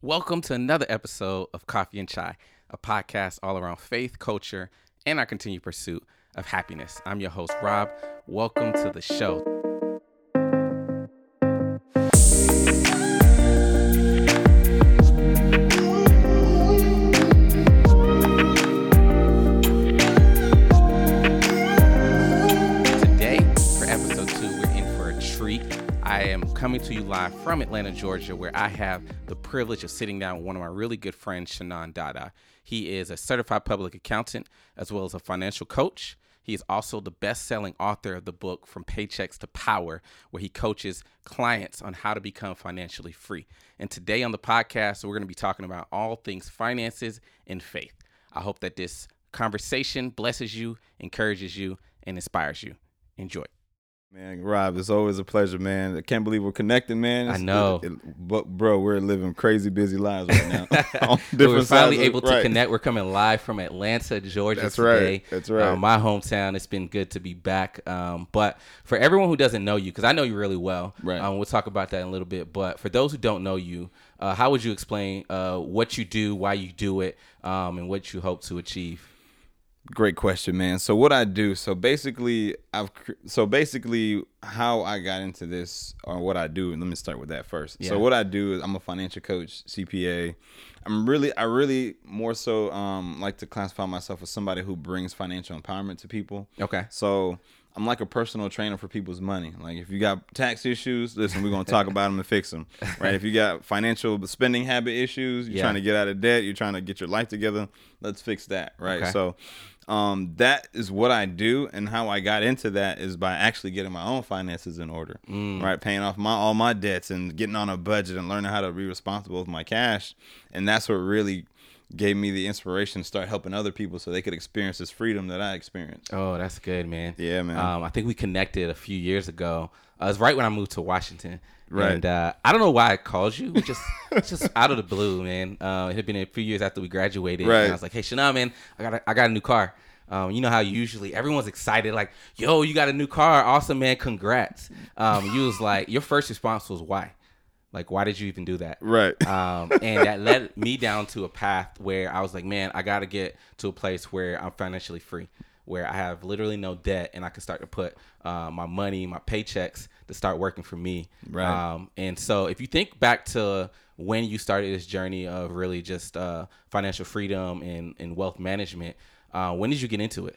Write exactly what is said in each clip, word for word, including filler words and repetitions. Welcome to another episode of Coffee and Chai, a podcast all around faith, culture, and our continued pursuit of happiness. I'm your host, Rob. Welcome to the show. Today, for episode two, we're in for a treat. I am coming to you live from Atlanta, Georgia, where I have the privilege of sitting down with one of my really good friends, Shannon Dada. He is a certified public accountant as well as a financial coach. He is also the best-selling author of the book From Paychecks to Power, where he coaches clients on how to become financially free. And today on the podcast, we're going to be talking about all things finances and faith. I hope that this conversation blesses you, encourages you, and inspires you. Enjoy. Man, Rob, it's always a pleasure, man. I can't believe we're connected, man. It's, I know. It, it, but, bro, we're living crazy, busy lives right now. On different we're finally able of, to right. connect. We're coming live from Atlanta, Georgia That's today. Right. That's right. Uh, my hometown. It's been good to be back. Um, but for everyone who doesn't know you, because I know you really well, right. um, we'll talk about that in a little bit. But for those who don't know you, uh, how would you explain uh, what you do, why you do it, um, and what you hope to achieve? Great question, man. So what I do, so basically I've so basically how I got into this or what I do, and let me start with that first. Yeah. So what I do is I'm a financial coach, C P A. I'm really I really more so um like to classify myself as somebody who brings financial empowerment to people. Okay. So I'm like a personal trainer for people's money. Like if you got tax issues, listen, we're going to talk about them and fix them, right? If you got financial spending habit issues, you're yeah. trying to get out of debt, you're trying to get your life together, let's fix that, right? Okay. So um, that is what I do, and how I got into that is by actually getting my own finances in order, mm. right? Paying off my all my debts and getting on a budget and learning how to be responsible with my cash, and that's what really gave me the inspiration to start helping other people so they could experience this freedom that I experienced. Oh, that's good, man. Yeah, man. Um, I think we connected a few years ago. Uh, it was right when I moved to Washington. Right. And uh, I don't know why I called you. We just just out of the blue, man. Uh, it had been a few years after we graduated. Right. And I was like, hey, Shannon, man, I got a, I got a new car. Um, you know how usually everyone's excited, like, yo, you got a new car. Awesome, man. Congrats. Um, you was like, your first response was why? Like, why did you even do that? Right. Um, and that led me down to a path where I was like, man, I got to get to a place where I'm financially free, where I have literally no debt and I can start to put uh, my money, my paychecks to start working for me. Right. Um, and so if you think back to when you started this journey of really just uh, financial freedom and, and wealth management, uh, when did you get into it?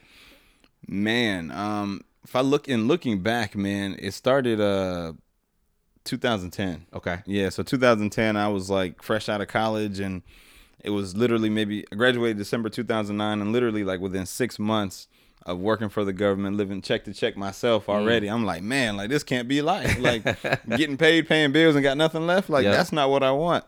Man, um, if I look in looking back, man, it started uh two thousand ten. Okay. Yeah. So two thousand ten, I was like fresh out of college, and it was literally maybe I graduated December two thousand nine, and literally like within six months of working for the government, living check to check myself already. Mm. I'm like, man, like this can't be life. Like getting paid, paying bills, and got nothing left. Like yep. that's not what I want.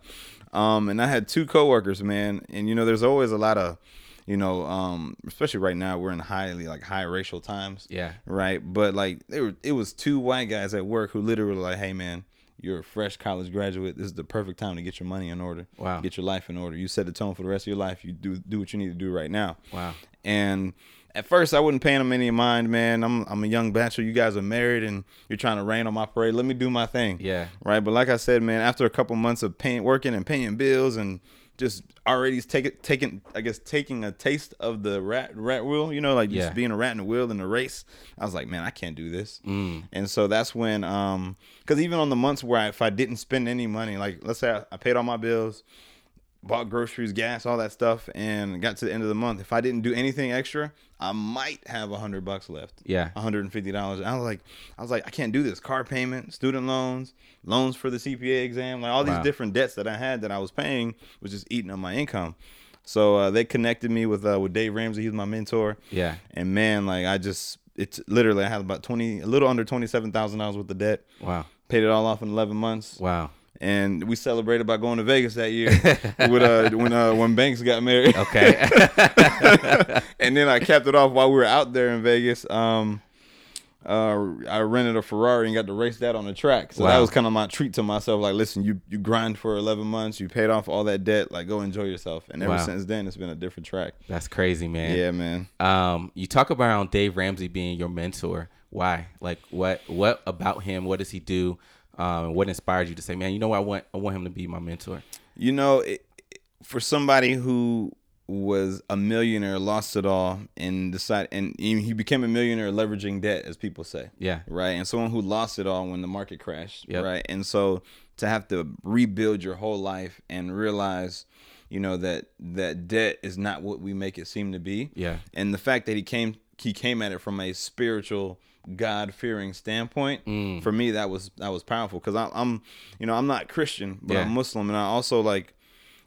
Um, and I had two coworkers, man, and you know, there's always a lot of, you know, um, especially right now, we're in highly like high racial times. Yeah. Right. But like they were, it was two white guys at work who literally were like, hey, man, you're a fresh college graduate. This is the perfect time to get your money in order. Wow. Get your life in order. You set the tone for the rest of your life. You do do what you need to do right now. Wow. And at first I wasn't paying them any mind, man. I'm I'm a young bachelor. You guys are married and you're trying to rain on my parade. Let me do my thing. Yeah. Right. But like I said, man, after a couple months of paying, working and paying bills and just already taking, taking, I guess, taking a taste of the rat rat wheel, you know, like yeah. just being a rat in the wheel in the race. I was like, man, I can't do this. Mm. And so that's when, um, because even on the months where I, if I didn't spend any money, like let's say I, I paid all my bills, bought groceries, gas, all that stuff, and got to the end of the month, if I didn't do anything extra, I might have a hundred bucks left. Yeah, one hundred and fifty dollars. I was like, I was like, I can't do this. Car payment, student loans, loans for the C P A exam, like all wow. these different debts that I had that I was paying was just eating up my income. So uh, they connected me with uh, with Dave Ramsey. He's my mentor. Yeah, and man, like I just, it's literally I had about twenty, a little under twenty seven thousand dollars worth of debt. Wow, paid it all off in eleven months. Wow. And we celebrated by going to Vegas that year with, uh, when uh, when Banks got married. Okay. And then I capped it off while we were out there in Vegas. Um, uh, I rented a Ferrari and got to race that on the track. So wow. that was kind of my treat to myself. Like, listen, you, you grind for eleven months. You paid off all that debt. Like, go enjoy yourself. And ever wow. since then, it's been a different track. That's crazy, man. Yeah, man. Um, you talk about Dave Ramsey being your mentor. Why? Like, what what about him? What does he do? Um, what inspired you to say, man, you know, I want I want him to be my mentor? You know, it, it, for somebody who was a millionaire, lost it all, and decided, and he became a millionaire leveraging debt, as people say. Yeah. Right. And someone who lost it all when the market crashed. Yep. Right. And so to have to rebuild your whole life and realize, you know, that that debt is not what we make it seem to be. Yeah. And the fact that he came he came at it from a spiritual, God-fearing standpoint, mm. for me that was that was powerful, because I'm, you know, I'm not Christian, but yeah. I'm Muslim, and I also, like,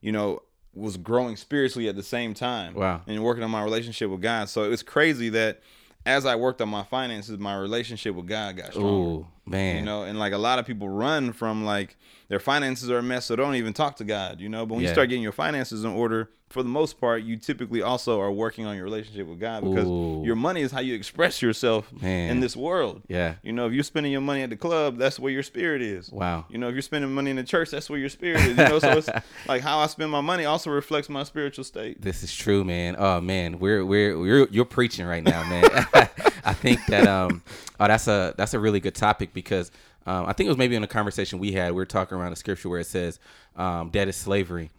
you know, was growing spiritually at the same time. Wow. And working on my relationship with God. So it was crazy that as I worked on my finances, my relationship with God got stronger. Ooh, man. You know, and like a lot of people run from, like, their finances are a mess, so don't even talk to God, you know. But when yeah. you start getting your finances in order, for the most part, you typically also are working on your relationship with God, because Ooh. Your money is how you express yourself man. In this world. Yeah. You know, if you're spending your money at the club, that's where your spirit is. Wow. You know, if you're spending money in the church, that's where your spirit is. You know, so it's like how I spend my money also reflects my spiritual state. This is true, man. Oh, man, we're we're we're you're preaching right now, man. I think that um, oh, that's a that's a really good topic, because um, I think it was maybe in a conversation we had, we were talking around a scripture where it says um, debt is slavery.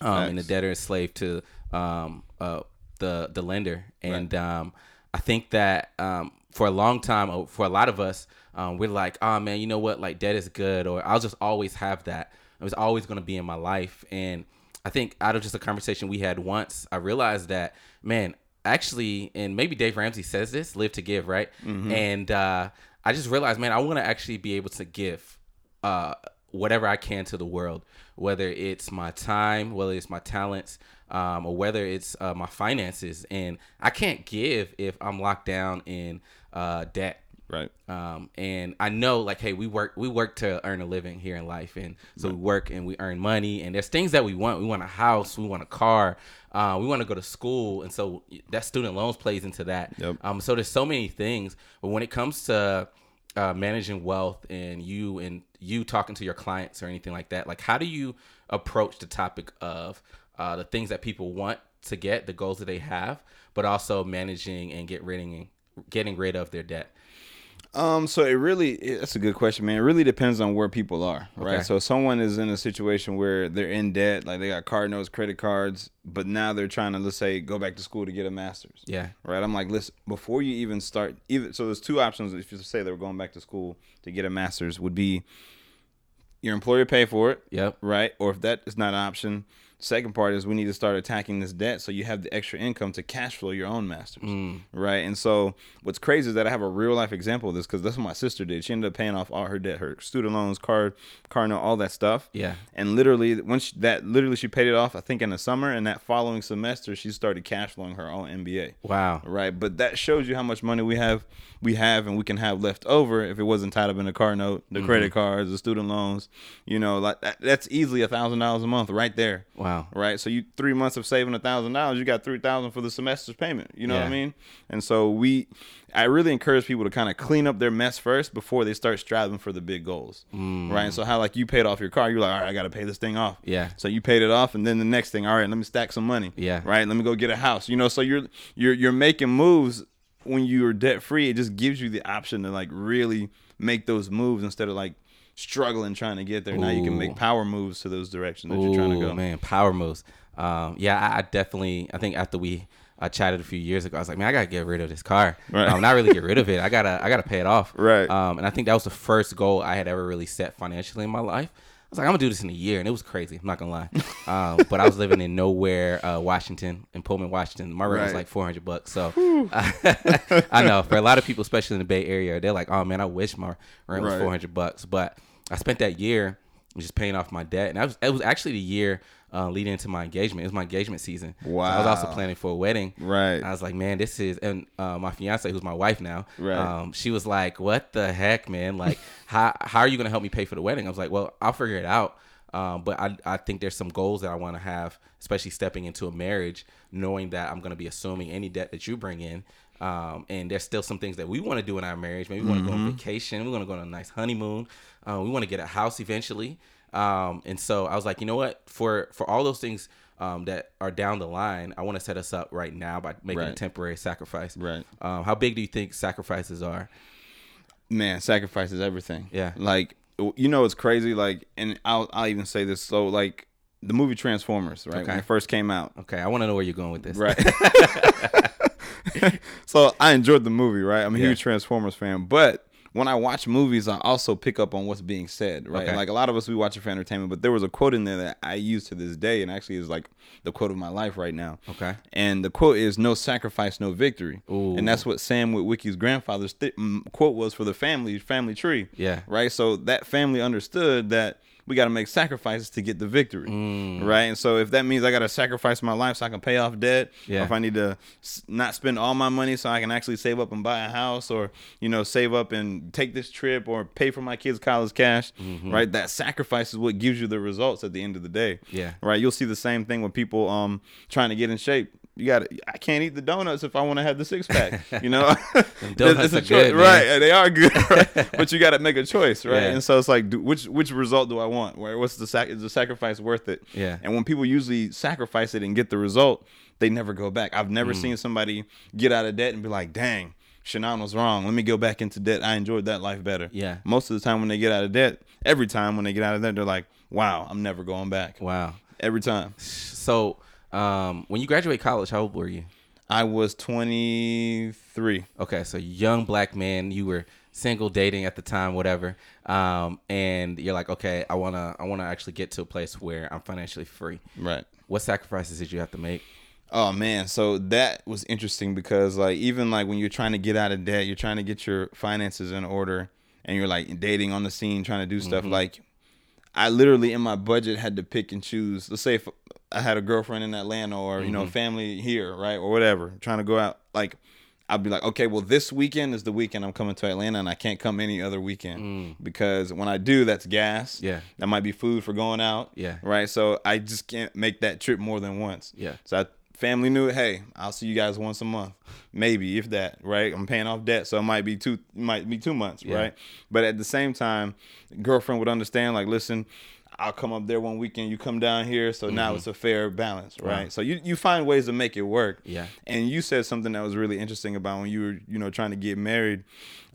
Um, nice. And the debtor is slave to um, uh, the the lender, and right. um, I think that um, for a long time, for a lot of us, um, we're like, oh man, you know what, like debt is good, or I'll just always have that. It was always going to be in my life, and I think out of just a conversation we had once, I realized that, man, actually, and maybe Dave Ramsey says this, live to give, right? Mm-hmm. And uh, I just realized, man, I want to actually be able to give Uh, whatever I can to the world, whether it's my time, whether it's my talents, um, or whether it's uh, my finances. And I can't give if I'm locked down in uh, debt. Right. Um, and I know, like, hey, we work, we work to earn a living here in life. And so right. we work and we earn money, and there's things that we want. We want a house, we want a car, uh, we want to go to school. And so that student loans plays into that. Yep. Um, so there's so many things, but when it comes to Uh, managing wealth and you and you talking to your clients or anything like that, like how do you approach the topic of uh, the things that people want to get, the goals that they have, but also managing and get rid and getting rid of their debt? Um, so it really it, that's a good question, man. It really depends on where people are, right? Okay. So if someone is in a situation where they're in debt, like they got card notes, credit cards, but now they're trying to, let's say, go back to school to get a master's. Yeah. Right. I'm like, listen, before you even start, even so, there's two options. If you say they were going back to school to get a master's, would be your employer pay for it. Yep. Right. Or if that is not an option, second part is we need to start attacking this debt so you have the extra income to cash flow your own master's, mm. right? And so what's crazy is that I have a real life example of this, because that's what my sister did. She ended up paying off all her debt, her student loans, car, car note, all that stuff. Yeah. And literally, once that literally she paid it off, I think in the summer, and that following semester she started cash flowing her own M B A. Wow. Right, but that shows you how much money we have, we have, and we can have left over if it wasn't tied up in the car note, the mm-hmm. credit cards, the student loans. You know, like that, that's easily a thousand dollars a month right there. Wow. Wow. Right. So you three months of saving a thousand dollars, you got three thousand for the semester's payment. You know yeah. what I mean? And so we I really encourage people to kind of clean up their mess first before they start striving for the big goals. Mm. Right. And so how like you paid off your car, you're like, all right, I got to pay this thing off. Yeah. So you paid it off. And then the next thing, all right, let me stack some money. Yeah. Right. Let me go get a house. You know, so you're you're you're making moves when you're debt free. It just gives you the option to like really make those moves instead of like struggling trying to get there. Ooh. Now you can make power moves to those directions that Ooh, you're trying to go. Man, power moves. Um, yeah, I, I definitely. I think after we uh, chatted a few years ago, I was like, man, I gotta get rid of this car. Right. Um, not really get rid of it. I gotta, I gotta pay it off. Right. Um, and I think that was the first goal I had ever really set financially in my life. I was like, I'm gonna do this in a year, and it was crazy. I'm not gonna lie. Um, but I was living in nowhere, uh, Washington, in Pullman, Washington. My rent right. was like four hundred bucks. So I, I know for a lot of people, especially in the Bay Area, they're like, oh man, I wish my rent was right. four hundred bucks. But I spent that year just paying off my debt, and I was, it was actually the year uh, leading into my engagement. It was my engagement season. Wow! So I was also planning for a wedding. Right. I was like, man, this is, and uh, my fiance, who's my wife now, right. um, she was like, what the heck, man? Like, how how are you gonna help me pay for the wedding? I was like, well, I'll figure it out. Um, but I I think there's some goals that I want to have, especially stepping into a marriage, knowing that I'm gonna be assuming any debt that you bring in. Um, and there's still some things that we want to do in our marriage. Maybe we want to mm-hmm. go on vacation. We want to go on a nice honeymoon. Uh, we want to get a house eventually. Um, and so I was like, you know what? For for all those things um, that are down the line, I want to set us up right now by making right. a temporary sacrifice. Right. Um, how big do you think sacrifices are? Man, sacrifice is everything. Yeah. Like, you know, it's crazy. Like, and I'll I'll even say this. So, like, the movie Transformers, right? Okay. When it first came out. Okay, I want to know where you're going with this. Right. So I enjoyed the movie, right? I'm a yeah. huge Transformers fan, but when I watch movies, I also pick up on what's being said, right? Okay. Like a lot of us, we watch it for entertainment, but there was a quote in there that I use to this day, and actually is like the quote of my life right now. Okay. And the quote is, "No sacrifice, no victory." Ooh. And that's what Sam Witwicky's grandfather's th- quote was for the family family tree. Yeah. Right. So that family understood that we got to make sacrifices to get the victory, mm. right? And so if that means I got to sacrifice my life so I can pay off debt, yeah. or if I need to not spend all my money so I can actually save up and buy a house, or, you know, save up and take this trip or pay for my kids' college cash, mm-hmm. right? That sacrifice is what gives you the results at the end of the day, yeah. right? You'll see the same thing with people um, trying to get in shape. You got to, I can't eat the donuts if I want to have the six pack, you know, donuts it's a are good, man. Right. They are good, right? But you got to make a choice. Right. Yeah. And so it's like, do, which, which result do I want? Where what's the sac is the sacrifice worth it? Yeah. And when people usually sacrifice it and get the result, they never go back. I've never mm. seen somebody get out of debt and be like, dang, Shannon was wrong. Let me go back into debt. I enjoyed that life better. Yeah. Most of the time when they get out of debt, every time when they get out of debt, they're like, wow, I'm never going back. Wow. Every time. So, Um, when you graduate college, how old were you? I was twenty-three. Okay, so young black man, you were single, dating at the time, whatever. Um, and you're like, okay, I wanna, I wanna actually get to a place where I'm financially free. Right. What sacrifices did you have to make? Oh man, so that was interesting because like even like when you're trying to get out of debt, you're trying to get your finances in order, and you're like dating on the scene, trying to do stuff mm-hmm. like. I literally in my budget had to pick and choose. Let's say if I had a girlfriend in Atlanta or, you mm-hmm. know, family here, right? Or whatever, trying to go out. Like, I'd be like, okay, well, this weekend is the weekend I'm coming to Atlanta and I can't come any other weekend mm. because when I do, that's gas. Yeah. That might be food for going out. Yeah. Right. So I just can't make that trip more than once. Yeah. So I, family knew, hey, I'll see you guys once a month, maybe if that, right? I'm paying off debt, so it might be two, might be two months, yeah. right? But at the same time, girlfriend would understand, like, listen, I'll come up there one weekend, you come down here, so mm-hmm. now it's a fair balance, right? right? So you you find ways to make it work. Yeah. And you said something that was really interesting about when you were, you know, trying to get married,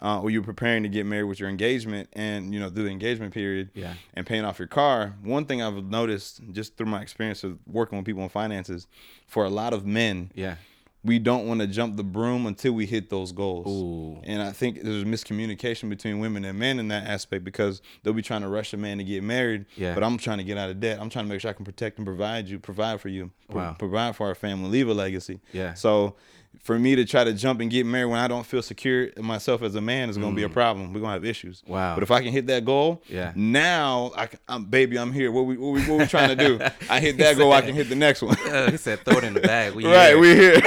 uh, or you were preparing to get married with your engagement, and you know, through the engagement period, yeah. and paying off your car. One thing I've noticed just through my experience of working with people in finances, for a lot of men, yeah. we don't want to jump the broom until we hit those goals. Ooh. And I think there's miscommunication between women and men in that aspect because they'll be trying to rush a man to get married, yeah. but I'm trying to get out of debt. I'm trying to make sure I can protect and provide you, provide for you, wow. pro- provide for our family, leave a legacy. Yeah. So for me to try to jump and get married when I don't feel secure myself as a man is going to mm. be a problem. We're going to have issues. Wow. But if I can hit that goal, yeah. now, I can, I'm, baby, I'm here. What we what we, what we trying to do? I hit that goal, said, I can hit the next one. uh, he said, throw it in the bag. We right, here. we here.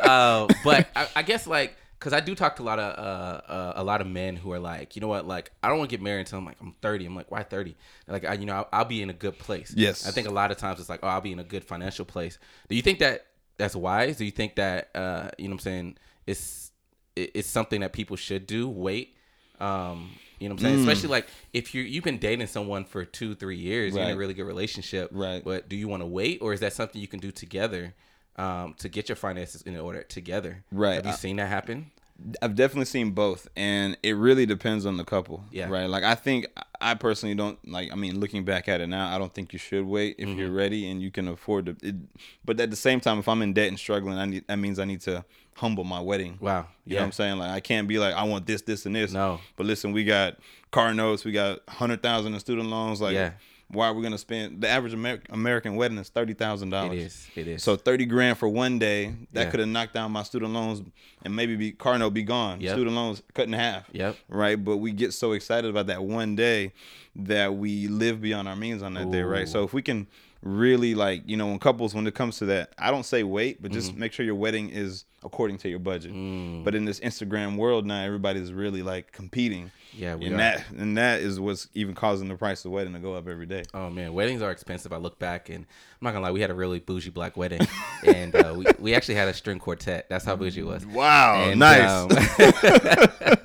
uh, but I, I guess like, because I do talk to a lot of uh, uh, a lot of men who are like, you know what, like, I don't want to get married until I'm like, I'm thirty. I'm like, why thirty? Like, I, you know, I'll, I'll be in a good place. Yes. I think a lot of times it's like, oh, I'll be in a good financial place. Do you think that that's wise? Do you think that uh you know what I'm saying, it's it's something that people should do, wait, um you know what I'm saying, mm. especially like if you you've been dating someone for two three years, right. you're in a really good relationship, right? But do you want to wait, or is that something you can do together um to get your finances in order together, right? Have you seen that happen? I've definitely seen both, and it really depends on the couple, yeah. right? Like, I think I personally don't like. I mean, looking back at it now, I don't think you should wait if mm-hmm. you're ready and you can afford to. It, but at the same time, if I'm in debt and struggling, I need that means I need to humble my wedding. Wow, you yeah. know what I'm saying? Like, I can't be like, I want this, this, and this. No, but listen, we got car notes, we got a hundred thousand in student loans, like. Yeah. Why are we gonna spend? The average Amer- American wedding is thirty thousand dollars. It is. It is. So thirty grand for one day that yeah. could have knocked down my student loans and maybe be car note be gone. Yep. Student loans cut in half. Yep. Right. But we get so excited about that one day that we live beyond our means on that Ooh. Day. Right. So if we can really like you know when couples when it comes to that, I don't say wait, but just mm-hmm. make sure your wedding is according to your budget. Mm. But in this Instagram world now, everybody's really like competing. Yeah, we and are. that and that is what's even causing the price of the wedding to go up every day. Oh man, weddings are expensive. I look back and I'm not gonna lie, we had a really bougie black wedding, and uh, we we actually had a string quartet. That's how bougie it was. Wow, and, nice. Um,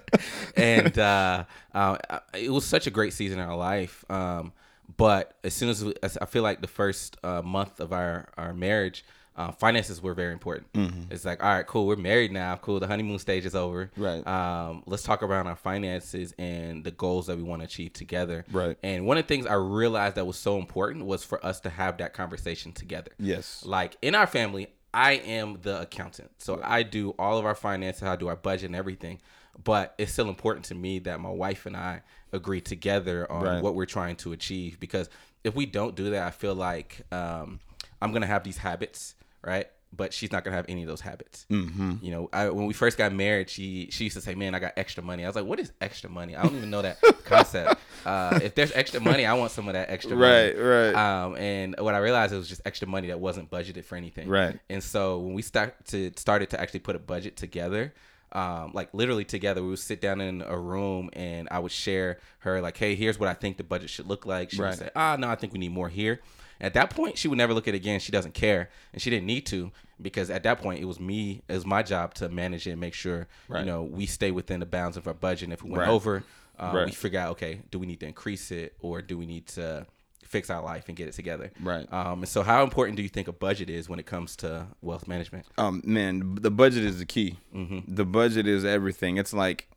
and uh, uh, it was such a great season in our life. Um, but as soon as we, I feel like the first uh, month of our our marriage. Uh, finances were very important. Mm-hmm. It's like, all right, cool, we're married now. Cool, the honeymoon stage is over. Right. Um, let's talk about our finances and the goals that we want to achieve together. Right. And one of the things I realized that was so important was for us to have that conversation together. Yes. Like in our family, I am the accountant. So right. I do all of our finances, I do our budget and everything. But it's still important to me that my wife and I agree together on right. what we're trying to achieve. Because if we don't do that, I feel like um, I'm going to have these habits. Right. But she's not going to have any of those habits. Mm-hmm. You know, I, when we first got married, she, she used to say, man, I got extra money. I was like, what is extra money? I don't even know that concept. Uh, if there's extra money, I want some of that extra right, money. Right, right. Um, and what I realized, it was just extra money that wasn't budgeted for anything. Right. And so when we start to, started to actually put a budget together, um, like literally together, we would sit down in a room and I would share her like, hey, here's what I think the budget should look like. She right. would say, ah, oh, no, I think we need more here. At that point, she would never look at it again. She doesn't care. And she didn't need to, because at that point, it was me, it was my job to manage it and make sure, right. you know, we stay within the bounds of our budget. And if we went right. over, uh, right. we figure out, okay, do we need to increase it or do we need to fix our life and get it together? Right. Um, and so how important do you think a budget is when it comes to wealth management? Um, man, the budget is the key. Mm-hmm. The budget is everything. It's like,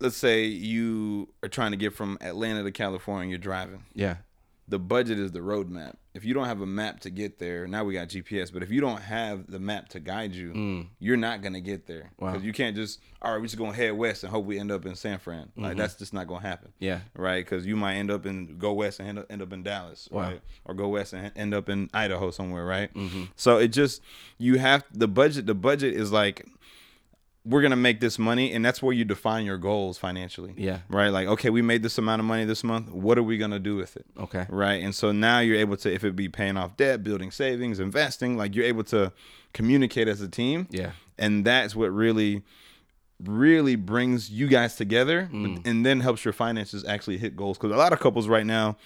let's say you are trying to get from Atlanta to California, you're driving. Yeah. The budget is the roadmap. If you don't have a map to get there, now we got G P S, but if you don't have the map to guide you, mm. you're not going to get there. Because wow. you can't just, all right, we're just going to head west and hope we end up in San Fran. Mm-hmm. Like, that's just not going to happen. Yeah. Right? Because you might end up in, go west and end up, end up in Dallas. Wow. Right? Or go west and end up in Idaho somewhere, right? Mm-hmm. So it just, you have, the budget, the budget is like, we're going to make this money, and that's where you define your goals financially. Yeah. Right? Like, okay, we made this amount of money this month. What are we going to do with it? Okay. Right? And so now you're able to, if it be paying off debt, building savings, investing, like you're able to communicate as a team. Yeah. And that's what really, really brings you guys together mm. and then helps your finances actually hit goals. Because a lot of couples right now,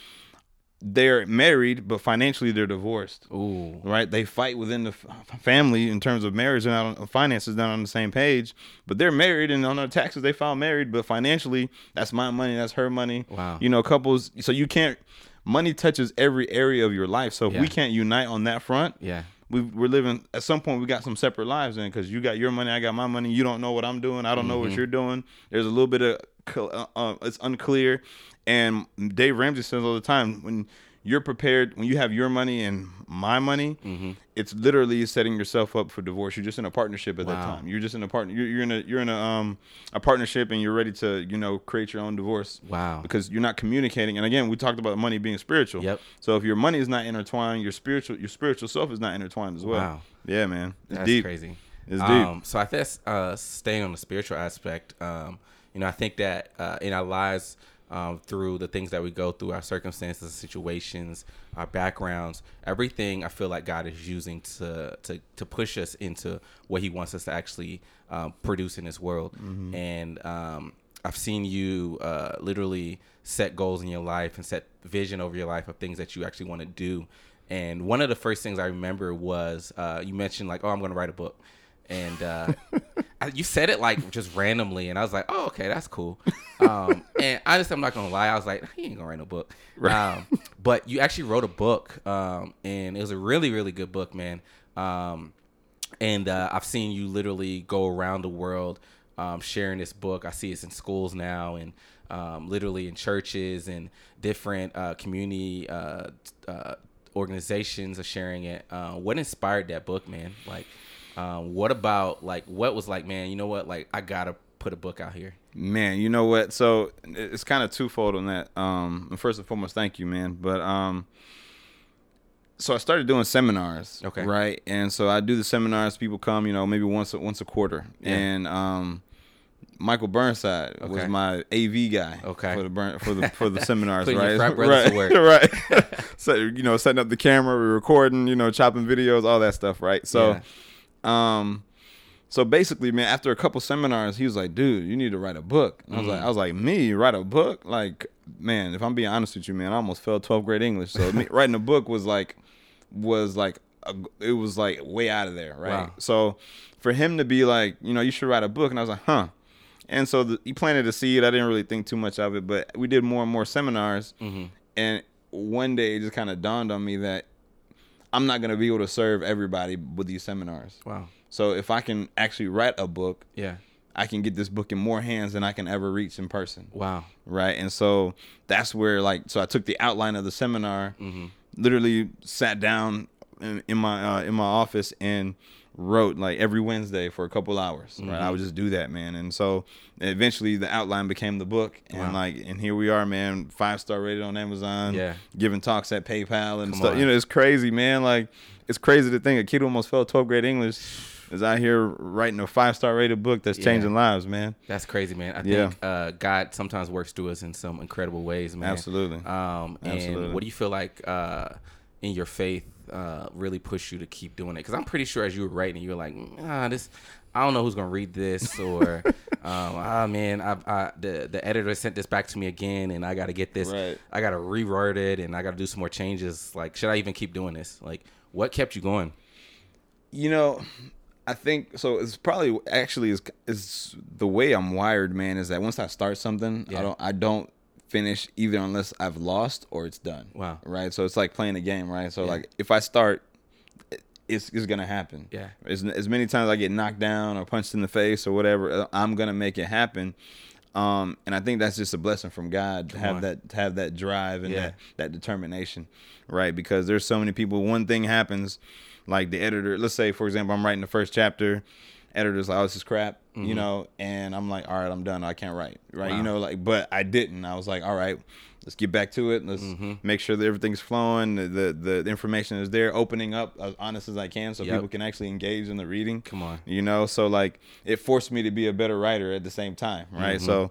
they're married, but financially they're divorced. Ooh. Right? They fight within the f- family in terms of marriage. They're not on, finances not on the same page, but they're married, and on their taxes they file married, but financially that's my money, that's her money. Wow. You know, couples, so you can't, money touches every area of your life. So if yeah. we can't unite on that front, yeah. We, we're living, at some point we got some separate lives in, because you got your money, I got my money. You don't know what I'm doing. I don't mm-hmm. know what you're doing. There's a little bit of, uh, uh, it's unclear. And Dave Ramsey says all the time, when you're prepared, when you have your money and my money, mm-hmm. it's literally setting yourself up for divorce. You're just in a partnership at wow. that time. You're just in a partner. You're, you're in a you're in a um a partnership, and you're ready to you know create your own divorce. Wow. Because you're not communicating. And again, we talked about money being spiritual. Yep. So if your money is not intertwined, your spiritual your spiritual self is not intertwined as well. Wow. Yeah, man. It's That's deep. Crazy. It's deep. Um, so I think uh, staying on the spiritual aspect, um, you know, I think that uh, in our lives. Um, through the things that we go through, our circumstances, situations, our backgrounds, everything, I feel like God is using to to, to push us into what He wants us to actually um, produce in this world. Mm-hmm. And um, I've seen you uh, literally set goals in your life and set vision over your life of things that you actually want to do. And one of the first things I remember was uh, you mentioned like, oh, I'm going to write a book. And uh, you said it like just randomly, and I was like, "Oh, okay, that's cool." Um, and honestly, I'm not gonna lie, I was like, "He ain't gonna write no book." Right. Um, but you actually wrote a book, um, and it was a really, really good book, man. Um, and uh, I've seen you literally go around the world um, sharing this book. I see it's in schools now, and um, literally in churches and different uh, community uh, uh, organizations are sharing it. Uh, what inspired that book, man? Like. Um, what about like what was like, man, you know what? Like, I got to put a book out here, man. You know what? So it's kind of twofold on that. Um, first and foremost, thank you, man. But um, so I started doing seminars. OK. Right. And so I do the seminars. People come, you know, maybe once a, once a quarter. Yeah. And um, Michael Burnside okay. was my A V guy okay. for the burn, for the for the seminars, right? Right. right. So, you know, setting up the camera, we're recording, you know, chopping videos, all that stuff. Right. So. Yeah. Um, so basically, man, after a couple seminars, he was like, dude, you need to write a book. And I was mm-hmm. like, I was like, me write a book? Like, man, if I'm being honest with you, man, I almost failed twelfth grade English. So me, writing a book was like, was like, a, it was like way out of there. Right. Wow. So for him to be like, you know, you should write a book. And I was like, huh. And so the, he planted a seed. I didn't really think too much of it, but we did more and more seminars. Mm-hmm. And one day it just kind of dawned on me that I'm not going to be able to serve everybody with these seminars. Wow. So if I can actually write a book, yeah, I can get this book in more hands than I can ever reach in person. Wow. Right. And so that's where, like, so I took the outline of the seminar, mm-hmm. literally sat down in, in my, uh, in my office and wrote like every Wednesday for a couple hours, right? Mm-hmm. I would just do that, man. And so eventually the outline became the book, and wow. like, and here we are, man, five-star rated on Amazon, yeah. giving talks at PayPal and Come stuff. On. You know, it's crazy, man. Like, it's crazy to think a kid who almost failed twelfth grade English is out here writing a five-star rated book that's yeah. changing lives, man. That's crazy, man. I yeah. think uh, God sometimes works through us in some incredible ways, man. Absolutely. Um, and Absolutely. What do you feel like uh, in your faith Uh, really push you to keep doing it? Because I'm pretty sure as you were writing, you were like, ah, this, I don't know who's gonna read this, or um, ah, man, I, I, the the editor sent this back to me again, and I gotta get this, right. I gotta reword it, and I gotta do some more changes. Like, should I even keep doing this? Like, what kept you going? You know, I think so. It's probably actually is is the way I'm wired, man. Is that once I start something, yeah. I don't, I don't. finish either unless I've lost or it's done. Wow. Right? So it's like playing a game, right? So yeah. like if I start, it's, it's going to happen. Yeah. As, as many times I get knocked down or punched in the face or whatever, I'm going to make it happen. Um, and I think that's just a blessing from God to Come have on. that, to have that drive and yeah. that, that determination, right? Because there's so many people, one thing happens, like the editor, let's say, for example, I'm writing the first chapter, editor's like, oh, this is crap, mm-hmm. you know, and I'm like, all right, I'm done. I can't write, right? Wow. You know, like, but I didn't. I was like, all right, let's get back to it. Let's mm-hmm. make sure that everything's flowing. The, the the information is there, opening up as honest as I can so yep. people can actually engage in the reading. Come on. You know, so like it forced me to be a better writer at the same time, right? Mm-hmm. So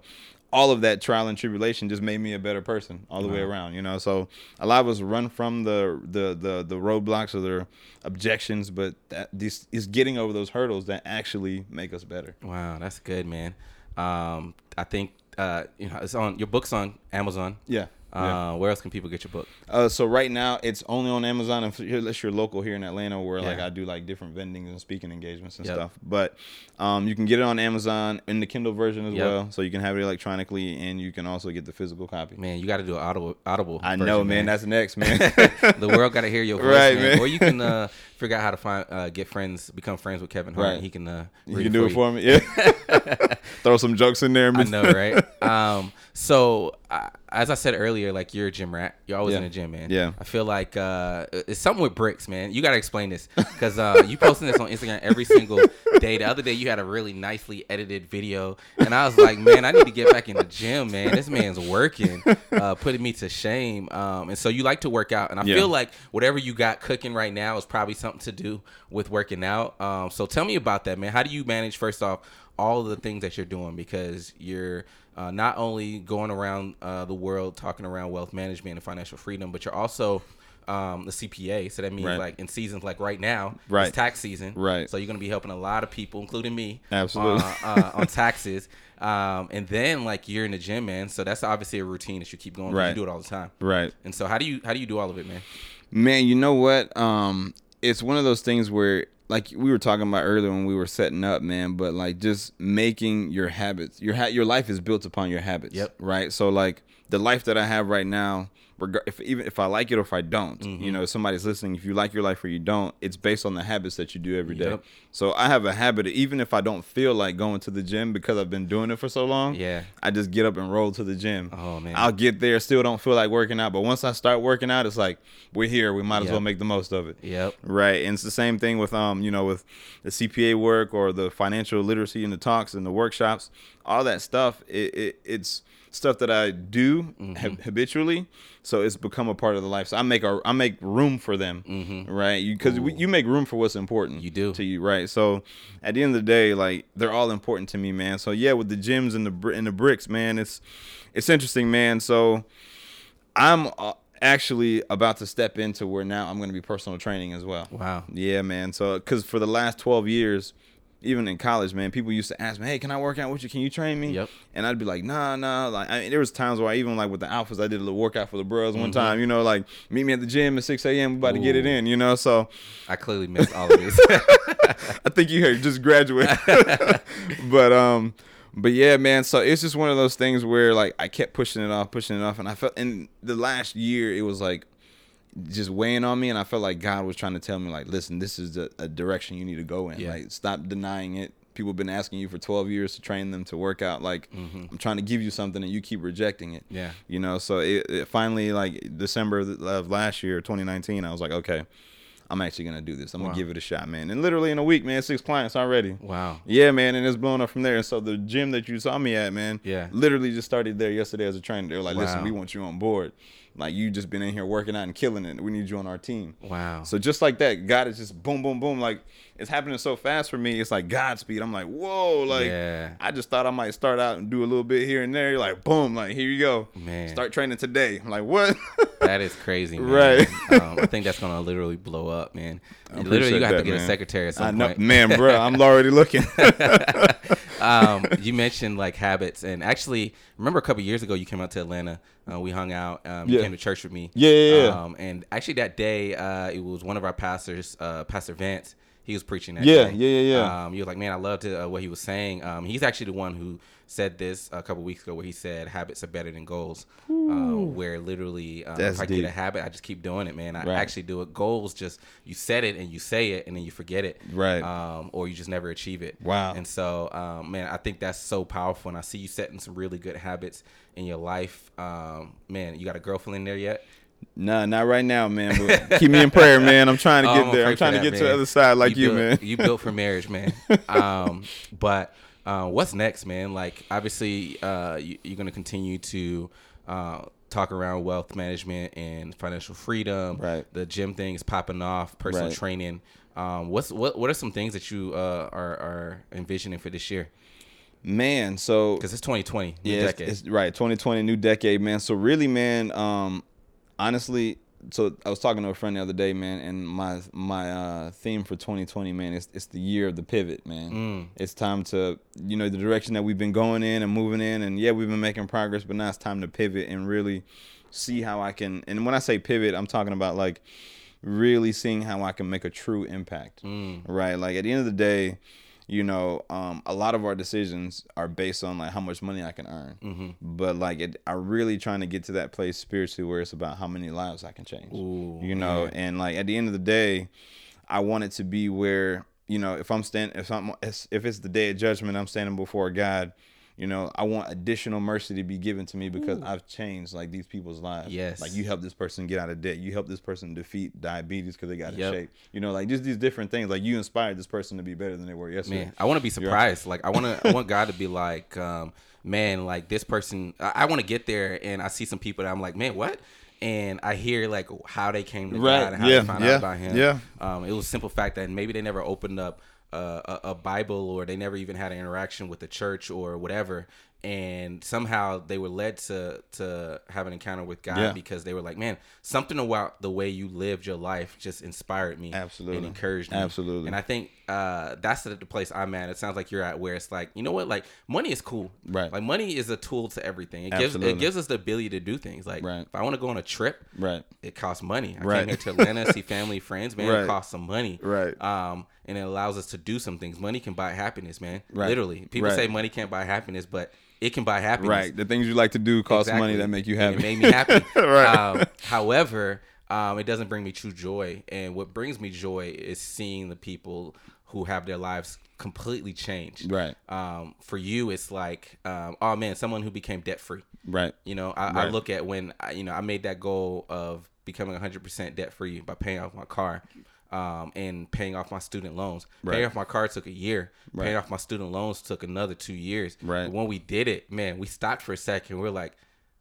all of that trial and tribulation just made me a better person all the wow. way around, you know? So a lot of us run from the the the, the roadblocks or the objections, but that this is getting over those hurdles that actually make us better. Wow. That's good, man. Um, I think, uh, you know, it's on your book's on Amazon. Yeah. Uh, yeah. Where else can people get your book? Uh, so right now it's only on Amazon unless you're local here in Atlanta, where yeah. like I do like different vendings and speaking engagements and yep. stuff. But um, you can get it on Amazon in the Kindle version as yep. well, so you can have it electronically and you can also get the physical copy. Man, you got to do an Audible. Audible I version, know, man. man. That's next, man. The world got to hear your voice, right, man. man. Or you can uh, figure out how to find, uh, get friends, become friends with Kevin Hart. Right. He can. Uh, read you can do it for, it for me. Yeah. Throw some jokes in there. I know, right? Um, so. I, As I said earlier, like, you're a gym rat. You're always yeah. in the gym, man. Yeah. I feel like uh, it's something with bricks, man. You got to explain this because uh, you posting this on Instagram every single day. The other day, you had a really nicely edited video, and I was like, man, I need to get back in the gym, man. This man's working, uh, putting me to shame. Um, and so you like to work out, and I yeah. feel like whatever you got cooking right now is probably something to do with working out. Um, so tell me about that, man. How do you manage, first off, all of the things that you're doing? Because you're Uh, not only going around uh, the world talking around wealth management and financial freedom, but you're also um, a C P A. So that means right. like in seasons like right now, right. it's tax season. Right. So you're going to be helping a lot of people, including me, absolutely, on, uh, on taxes. Um, and then like you're in the gym, man. So that's obviously a routine that you keep going. Right. You do it all the time. Right. And so how do you how do you do all of it, man? Man, you know what? Um, it's one of those things where, like we were talking about earlier when we were setting up, man, but like just making your habits, your ha- your life is built upon your habits, yep. right? So like the life that I have right now, reg- if even if I like it or if I don't, mm-hmm. you know, if somebody's listening, if you like your life or you don't, it's based on the habits that you do every day. Yep. So I have a habit, of, even if I don't feel like going to the gym because I've been doing it for so long, yeah. I just get up and roll to the gym. Oh man, I'll get there, still don't feel like working out, but once I start working out, it's like, we're here, we might as yep. well make the most of it. Yep. Right, and it's the same thing with um. you know, with the C P A work or the financial literacy and the talks and the workshops, all that stuff, it, it it's stuff that I do mm-hmm. ha- habitually, so it's become a part of the life. So I make a, I make room for them, mm-hmm. right? Because you, you make room for what's important you do. to you, right? So at the end of the day, like, they're all important to me, man. So yeah, with the gyms and the br- and the bricks, man, it's it's interesting, man. So I'm uh, actually about to step into where now I'm going to be personal training as well. Wow. Yeah, man. So, because for the last twelve years, even in college, man, people used to ask me, hey, can I work out with you? Can you train me? Yep. And I'd be like, nah, nah. Like, I mean, there was times where I even, like, with the alphas, I did a little workout for the bros one mm-hmm. time, you know, like, meet me at the gym at six a.m. We're about Ooh. to get it in, you know, so. I clearly missed all of this. I think you had just graduated. but, um, But yeah, man, so it's just one of those things where, like, I kept pushing it off, pushing it off, and I felt in the last year, it was like, just weighing on me, and I felt like God was trying to tell me, like, listen, this is a, a direction you need to go in. Yeah. Like, stop denying it. People have been asking you for twelve years to train them to work out. Like, mm-hmm. I'm trying to give you something, and you keep rejecting it. Yeah. You know, so it, it finally, like, December of last year, twenty nineteen, I was like, okay, I'm actually going to do this. I'm wow. going to give it a shot, man. And literally in a week, man, six clients already. Wow. Yeah, man. And it's blown up from there. And so the gym that you saw me at, man, yeah, literally just started there yesterday as a trainer. They were like, wow. listen, we want you on board. Like, you just been in here working out and killing it. We need you on our team. Wow. So just like that, God is just boom, boom, boom. Like, it's happening so fast for me. It's like Godspeed. I'm like, whoa. Like, yeah. I just thought I might start out and do a little bit here and there. You're like, boom. Like, here you go. Man. Start training today. I'm like, what? That is crazy, man. Right. um, I think that's going to literally blow up, man. Literally, you're going to have to get man. a secretary at some I know, point. Man, bro, I'm already looking. um, you mentioned, like, habits. And actually, remember a couple years ago, you came out to Atlanta. Uh, we hung out. Um, yeah. You came to church with me. Yeah, yeah, yeah. Um, and actually that day, uh, it was one of our pastors, uh, Pastor Vance. He was preaching that yeah, day. Yeah, yeah, yeah. Um, he was like, man, I loved uh, what he was saying. Um, he's actually the one who said this a couple weeks ago where he said habits are better than goals. Uh, where literally um, if I deep. get a habit, I just keep doing it, man. I right. actually do it. Goals, just you set it and you say it and then you forget it. Right. Um, or you just never achieve it. Wow. And so, um, man, I think that's so powerful. And I see you setting some really good habits in your life. Um, man, you got a girlfriend in there yet? Nah, not right now, man. But keep me in prayer, man. I'm trying to get oh, there. I'm trying to get that, to the other side like you, you built, man. You built for marriage, man. Um, but uh, what's next, man? Like, obviously, uh, you, you're going to continue to uh, talk around wealth management and financial freedom. Right. The gym thing is popping off, personal right. training. Um, what's what, what are some things that you uh, are, are envisioning for this year? Man, so... Because it's twenty twenty, new yeah, decade. It's, it's, right, twenty twenty, new decade, man. So really, man... Um, Honestly, so I was talking to a friend the other day, man, and my my uh, theme for twenty twenty, man, it's it's the year of the pivot, man. Mm. It's time to, you know, the direction that we've been going in and moving in, and yeah, we've been making progress, but now it's time to pivot and really see how I can, and when I say pivot, I'm talking about, like, really seeing how I can make a true impact, mm. right? Like, at the end of the day, you know, um, a lot of our decisions are based on, like, how much money I can earn. Mm-hmm. But, like, it, I'm really trying to get to that place spiritually where it's about how many lives I can change. Ooh, you know, man. And, like, at the end of the day, I want it to be where, you know, if I'm stand, if I'm, if it's the day of judgment, I'm standing before God. You know, I want additional mercy to be given to me because Ooh. I've changed, like, these people's lives. Yes. Like, you help this person get out of debt. You help this person defeat diabetes because they got in yep. shape. You know, like, just these different things. Like, you inspired this person to be better than they were yesterday. Man, I want to be surprised. You're... Like, I want to. I want God to be like, um, man, like, this person. I, I want to get there, and I see some people that I'm like, man, what? And I hear, like, how they came to right. God and how yeah. they found yeah. out about Him. Yeah. Um, it was a simple fact that maybe they never opened up A, a Bible, or they never even had an interaction with the church or whatever, and somehow they were led to to have an encounter with God yeah. because they were like, man, something about the way you lived your life just inspired me absolutely and encouraged me absolutely. And I think uh that's the, the place I'm at. It sounds like you're at where it's like, you know what, like, money is cool, right? Like, money is a tool to everything. It absolutely. gives it gives us the ability to do things, like right. if I want to go on a trip, right, it costs money. I right. came here to Atlanta see family friends, man, right. it costs some money, right? Um and it allows us to do some things. Money can buy happiness, man. Right. Literally. People right. say money can't buy happiness, but it can buy happiness. Right. The things you like to do cost exactly. money that make you happy. And it made me happy. right. Um, however, um, it doesn't bring me true joy. And what brings me joy is seeing the people who have their lives completely changed. Right. Um, for you, it's like, um, oh, man, someone who became debt-free. Right. You know, I, right. I look at when, I, you know, I made that goal of becoming one hundred percent debt-free by paying off my car. Um, and paying off my student loans. Right. Paying off my car took a year. Right. Paying off my student loans took another two years. Right. When we did it, man, we stopped for a second. We were like,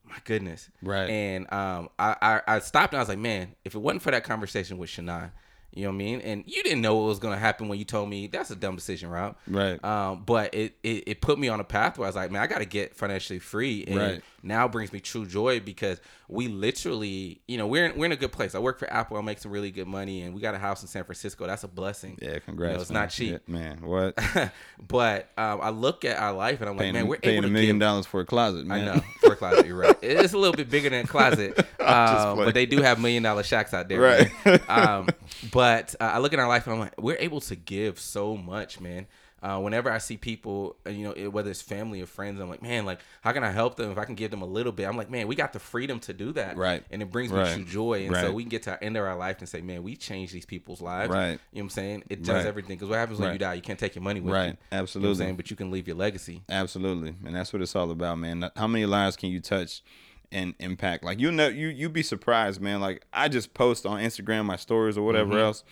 my goodness. Right. And um, I, I, I stopped and I was like, man, if it wasn't for that conversation with Shannon, you know what I mean? And you didn't know what was going to happen when you told me that's a dumb decision, Rob. Right. Um, but it, it, it put me on a path where I was like, man, I got to get financially free. And right. now brings me true joy because we literally, you know, we're in, we're in a good place. I work for Apple. I make some really good money, and we got a house in San Francisco. That's a blessing. Yeah, congrats. You know, it's man. not cheap. Yeah, man, what? But um, I look at our life and I'm paying, like, man, we're paying able a million give... dollars for a closet, man. I know, for a closet, you're right. It's a little bit bigger than a closet, um, but they do have million dollar shacks out there. Right. Um, but uh, I look at our life and I'm like, we're able to give so much, man. Uh, whenever I see people, you know, it, whether it's family or friends, I'm like, man, like, how can I help them? If I can give them a little bit, I'm like, man, we got the freedom to do that. Right. And it brings right. me true joy. And right. so we can get to the end of our life and say, man, we changed these people's lives. Right. You know what I'm saying? It does right. everything. Because what happens when right. you die? You can't take your money with right. you. Right. Absolutely. You know what I'm saying? But you can leave your legacy. Absolutely. And that's what it's all about, man. How many lives can you touch and impact? Like, you know, you, you'd be surprised, man. Like, I just post on Instagram, my stories or whatever mm-hmm. else.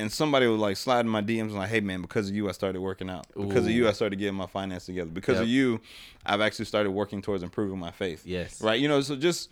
And somebody would like slide in my D Ms and like, hey man, because of you, I started working out. Because Ooh. of you, I started getting my finance together. Because yep. of you, I've actually started working towards improving my faith. Yes. Right. You know, so just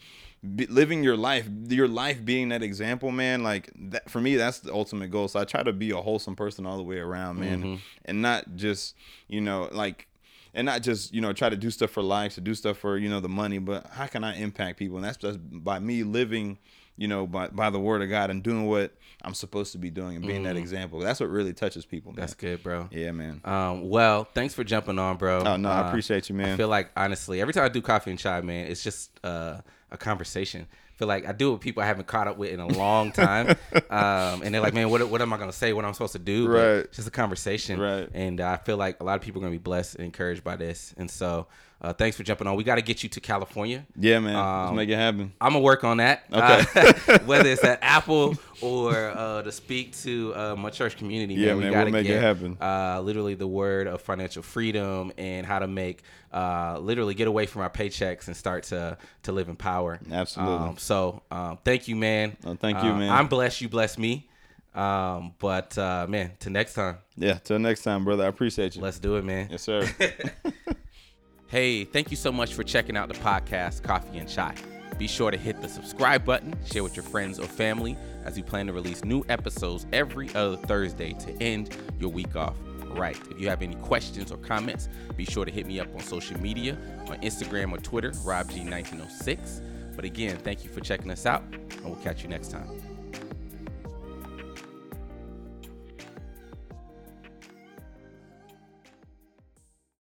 be living your life, your life being that example, man. Like that, for me, that's the ultimate goal. So I try to be a wholesome person all the way around, man. Mm-hmm. And not just, you know, like, and not just, you know, try to do stuff for likes, to do stuff for, you know, the money, but how can I impact people? And that's just by me living, you know, by, by the word of God and doing what I'm supposed to be doing and being mm. that example. That's what really touches people, man. That's good, bro. Yeah, man. Um, well, thanks for jumping on, bro. Oh, no, uh, I appreciate you, man. I feel like, honestly, every time I do Coffee and Chai, man, it's just uh, a conversation. I feel like I do it with people I haven't caught up with in a long time. um, and they're like, man, what what am I going to say? What am I supposed to do? Right. But it's just a conversation. Right. And uh, I feel like a lot of people are going to be blessed and encouraged by this. And so... Uh, thanks for jumping on. We got to get you to California. Yeah, man. Um, Let's make it happen. I'm going to work on that. Okay. Uh, whether it's at Apple or uh, to speak to uh, my church community. Yeah, man. man we gotta we'll make get, it happen. Uh, literally the word of financial freedom and how to make, uh, literally get away from our paychecks and start to to live in power. Absolutely. Um, so um, thank you, man. Oh, thank you, uh, man. I'm blessed. You bless me. Um, but, uh, man, till next time. Yeah, till next time, brother. I appreciate you. Let's do it, man. Yes, sir. Hey, thank you so much for checking out the podcast, Coffee and Chai. Be sure to hit the subscribe button, share with your friends or family, as we plan to release new episodes every other Thursday to end your week off right. If you have any questions or comments, be sure to hit me up on social media, on Instagram or Twitter, Rob G nineteen oh six. But again, thank you for checking us out, and we'll catch you next time.